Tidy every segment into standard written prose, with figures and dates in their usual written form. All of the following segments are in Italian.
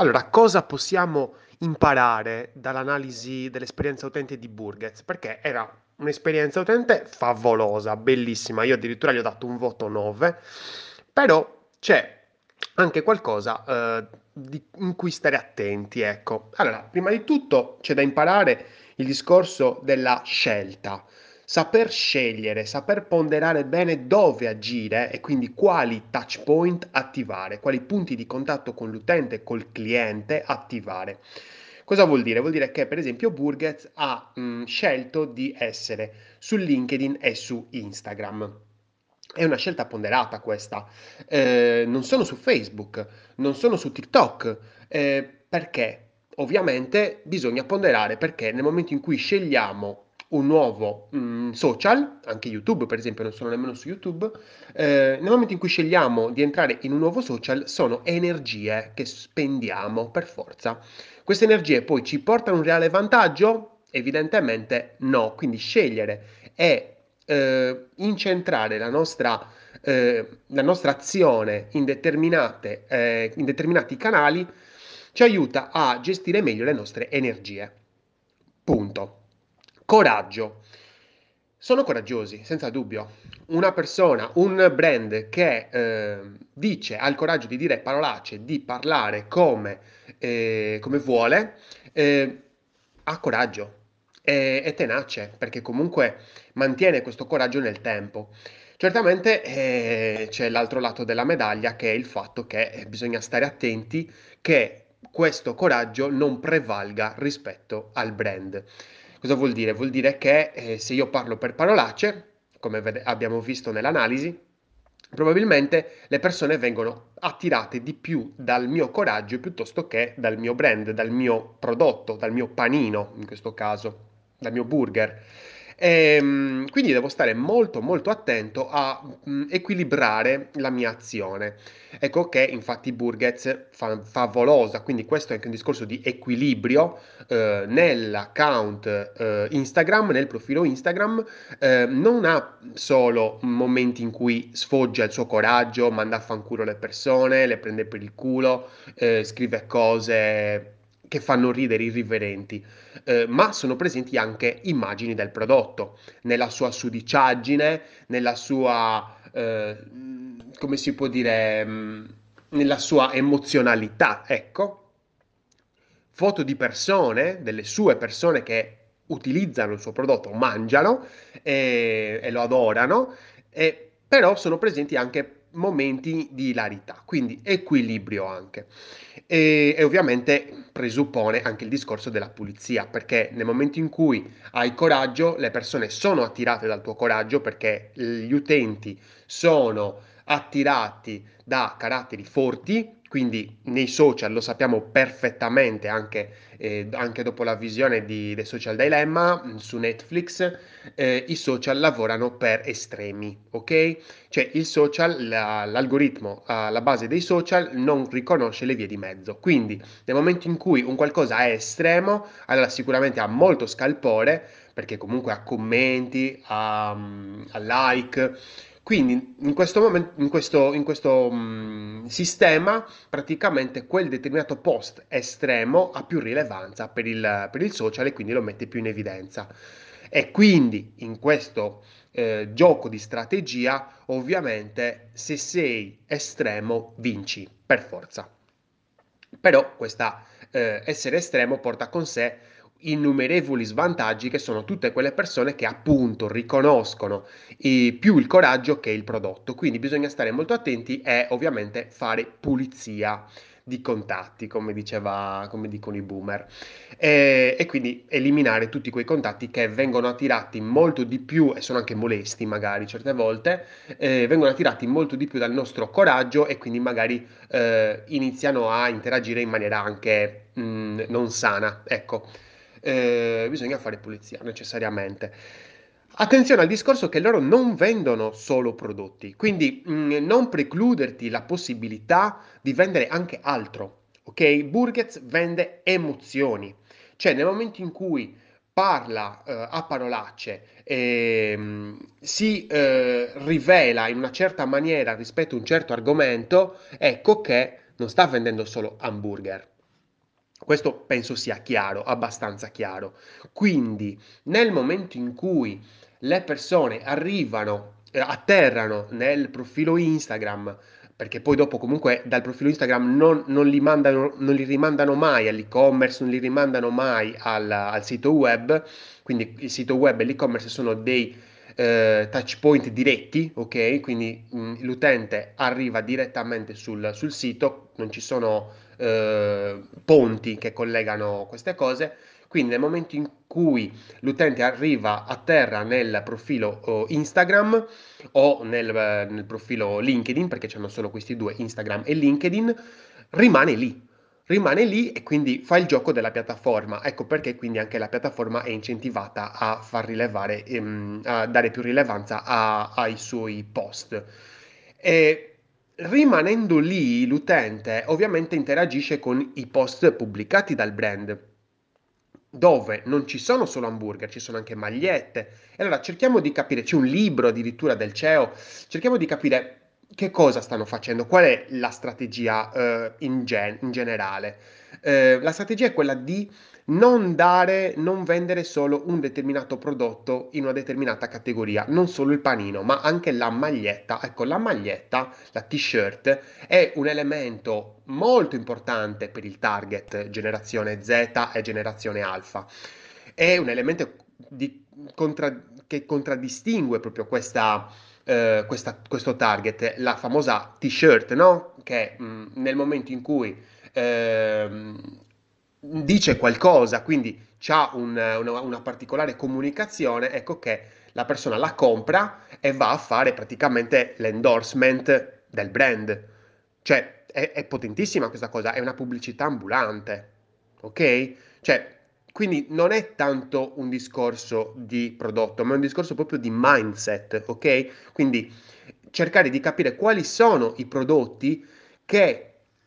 Allora, cosa possiamo imparare dall'analisi dell'esperienza utente di Burgers? Perché era un'esperienza utente favolosa, bellissima, io addirittura gli ho dato un voto 9, però c'è anche qualcosa in cui stare attenti, ecco. Allora, prima di tutto c'è da imparare il discorso della scelta. Saper scegliere, saper ponderare bene dove agire e quindi quali touch point attivare, quali punti di contatto con l'utente e col cliente attivare. Cosa vuol dire? Vuol dire che per esempio Burgers ha scelto di essere su LinkedIn e su Instagram. È una scelta ponderata questa. Non sono su Facebook, non sono su TikTok. Perché? Ovviamente bisogna ponderare perché nel momento in cui scegliamo un nuovo social, anche YouTube per esempio, non sono nemmeno su YouTube, nel momento in cui scegliamo di entrare in un nuovo social sono energie che spendiamo per forza. Queste energie poi ci portano un reale vantaggio? Evidentemente no, quindi scegliere e incentrare la nostra azione in determinati canali ci aiuta a gestire meglio le nostre energie. Punto. Coraggio. Sono coraggiosi, senza dubbio. Una persona, un brand che ha il coraggio di dire parolacce, di parlare come vuole, ha coraggio, è tenace, perché comunque mantiene questo coraggio nel tempo. Certamente c'è l'altro lato della medaglia, che è il fatto che bisogna stare attenti che questo coraggio non prevalga rispetto al brand. Cosa vuol dire? Vuol dire che se io parlo per parolacce, come abbiamo visto nell'analisi, probabilmente le persone vengono attirate di più dal mio coraggio piuttosto che dal mio brand, dal mio prodotto, dal mio panino, in questo caso, dal mio burger. Quindi devo stare molto molto attento a equilibrare la mia azione. Ecco che infatti Burgers favolosa, quindi questo è anche un discorso di equilibrio nell'account Instagram, nel profilo Instagram. Non ha solo momenti in cui sfoggia il suo coraggio, manda a fanculo le persone, le prende per il culo, scrive cose che fanno ridere, irriverenti, ma sono presenti anche immagini del prodotto, nella sua sudiciaggine, nella sua, come si può dire, nella sua emozionalità, ecco, foto di persone, delle sue persone che utilizzano il suo prodotto, mangiano e lo adorano, però sono presenti anche momenti di ilarità, quindi equilibrio anche. E ovviamente presuppone anche il discorso della pulizia, perché nel momento in cui hai coraggio, le persone sono attirate dal tuo coraggio, perché gli utenti sono attirati da caratteri forti, quindi nei social lo sappiamo perfettamente, anche dopo la visione di The Social Dilemma su Netflix, i social lavorano per estremi, ok? Cioè il social, l'algoritmo alla base dei social non riconosce le vie di mezzo, quindi nel momento in cui un qualcosa è estremo, allora sicuramente ha molto scalpore, perché comunque ha commenti, ha like. Quindi in questo momento, in questo sistema, praticamente quel determinato post estremo ha più rilevanza per il social e quindi lo mette più in evidenza. E quindi in questo gioco di strategia, ovviamente, se sei estremo vinci per forza. Però questa essere estremo porta con sé innumerevoli svantaggi, che sono tutte quelle persone che appunto riconoscono più il coraggio che il prodotto. Quindi bisogna stare molto attenti e ovviamente fare pulizia di contatti, come dicono i boomer, e quindi eliminare tutti quei contatti che vengono attirati molto di più e sono anche molesti magari certe volte, vengono attirati molto di più dal nostro coraggio e quindi magari iniziano a interagire in maniera anche non sana, ecco. Bisogna fare pulizia necessariamente. Attenzione al discorso che loro non vendono solo prodotti, quindi non precluderti la possibilità di vendere anche altro, ok? Burgers vende emozioni, cioè nel momento in cui parla a parolacce, si rivela in una certa maniera rispetto a un certo argomento, ecco che non sta vendendo solo hamburger, Questo penso sia chiaro, abbastanza chiaro. Quindi nel momento in cui le persone arrivano, atterrano nel profilo Instagram, perché poi dopo comunque dal profilo Instagram non li rimandano mai all'e-commerce, non li rimandano mai al sito web, quindi il sito web e l'e-commerce sono dei touch point diretti, ok? Quindi l'utente arriva direttamente sul sito, non ci sono ponti che collegano queste cose, quindi nel momento in cui l'utente arriva a terra nel profilo Instagram o nel profilo LinkedIn, perché c'hanno solo questi due, Instagram e LinkedIn, rimane lì e quindi fa il gioco della piattaforma. Ecco perché quindi anche la piattaforma è incentivata a far rilevare, a dare più rilevanza ai suoi post. E rimanendo lì l'utente ovviamente interagisce con i post pubblicati dal brand, dove non ci sono solo hamburger, ci sono anche magliette. E allora cerchiamo di capire, c'è un libro addirittura del CEO, cerchiamo di capire che cosa stanno facendo, qual è la strategia in generale. La strategia è quella di non vendere solo un determinato prodotto in una determinata categoria, non solo il panino, ma anche la maglietta. Ecco, la maglietta, la t-shirt, è un elemento molto importante per il target generazione Z e generazione alfa. È un elemento che contraddistingue proprio questo target, la famosa t-shirt, no? Che nel momento in cui dice qualcosa, quindi c'ha una particolare comunicazione, ecco che la persona la compra e va a fare praticamente l'endorsement del brand. Cioè è potentissima questa cosa, è una pubblicità ambulante, ok? Cioè, quindi non è tanto un discorso di prodotto, ma è un discorso proprio di mindset, ok? Quindi cercare di capire quali sono i prodotti che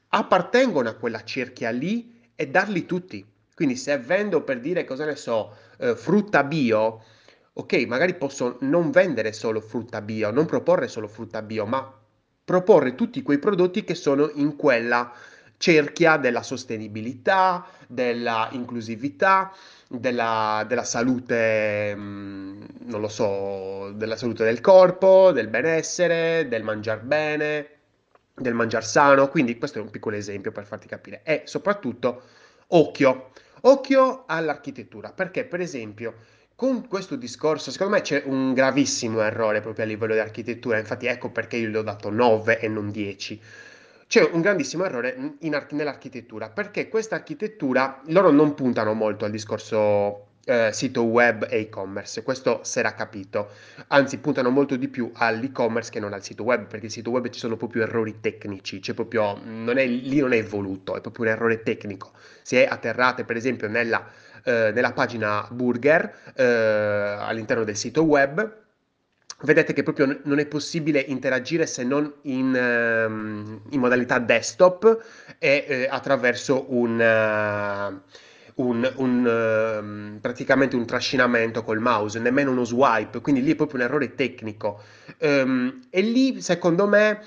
appartengono a quella cerchia lì e darli tutti. Quindi se vendo, per dire, cosa ne so, frutta bio, ok, magari posso non vendere solo frutta bio, non proporre solo frutta bio, ma proporre tutti quei prodotti che sono in quella cerchia della sostenibilità, della inclusività, della salute, non lo so, della salute del corpo, del benessere, del mangiar bene, del mangiar sano. Quindi questo è un piccolo esempio per farti capire. E soprattutto occhio all'architettura, perché per esempio con questo discorso secondo me c'è un gravissimo errore proprio a livello di architettura, infatti ecco perché io gli ho dato 9 e non 10. C'è un grandissimo errore nell'architettura, perché questa architettura, loro non puntano molto al discorso sito web e e-commerce, questo s'era capito, anzi puntano molto di più all'e-commerce che non al sito web, perché il sito web ci sono proprio errori tecnici, cioè proprio non è voluto, è proprio un errore tecnico. Se atterrate per esempio nella pagina burger all'interno del sito web, vedete che proprio non è possibile interagire se non in modalità desktop e attraverso praticamente un trascinamento col mouse, nemmeno uno swipe, quindi lì è proprio un errore tecnico. E lì secondo me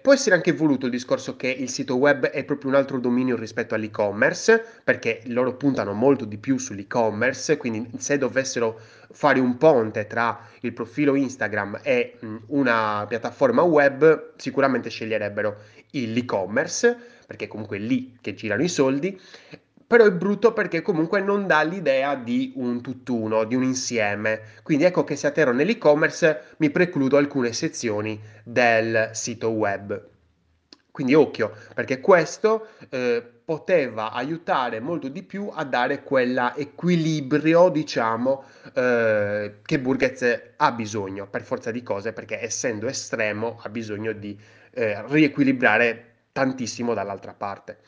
può essere anche voluto il discorso che il sito web è proprio un altro dominio rispetto all'e-commerce, perché loro puntano molto di più sull'e-commerce, quindi se dovessero fare un ponte tra il profilo Instagram e una piattaforma web sicuramente sceglierebbero l'e-commerce, perché comunque è lì che girano i soldi. Però è brutto perché comunque non dà l'idea di un tutt'uno, di un insieme. Quindi ecco che se atterro nell'e-commerce mi precludo alcune sezioni del sito web. Quindi occhio, perché questo poteva aiutare molto di più a dare quell'equilibrio, diciamo, che Burgers ha bisogno per forza di cose, perché essendo estremo ha bisogno di riequilibrare tantissimo dall'altra parte.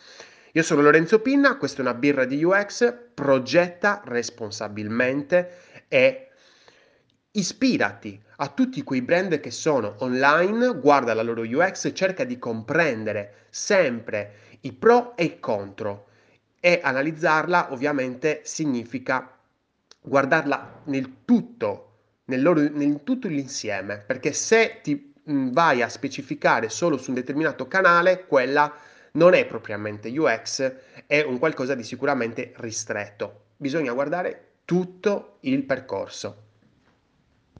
Io sono Lorenzo Pinna, questa è una birra di UX, progetta responsabilmente e ispirati a tutti quei brand che sono online, guarda la loro UX, cerca di comprendere sempre i pro e i contro e analizzarla ovviamente significa guardarla nel tutto l'insieme, perché se ti vai a specificare solo su un determinato canale, quella non è propriamente UX, è un qualcosa di sicuramente ristretto. Bisogna guardare tutto il percorso.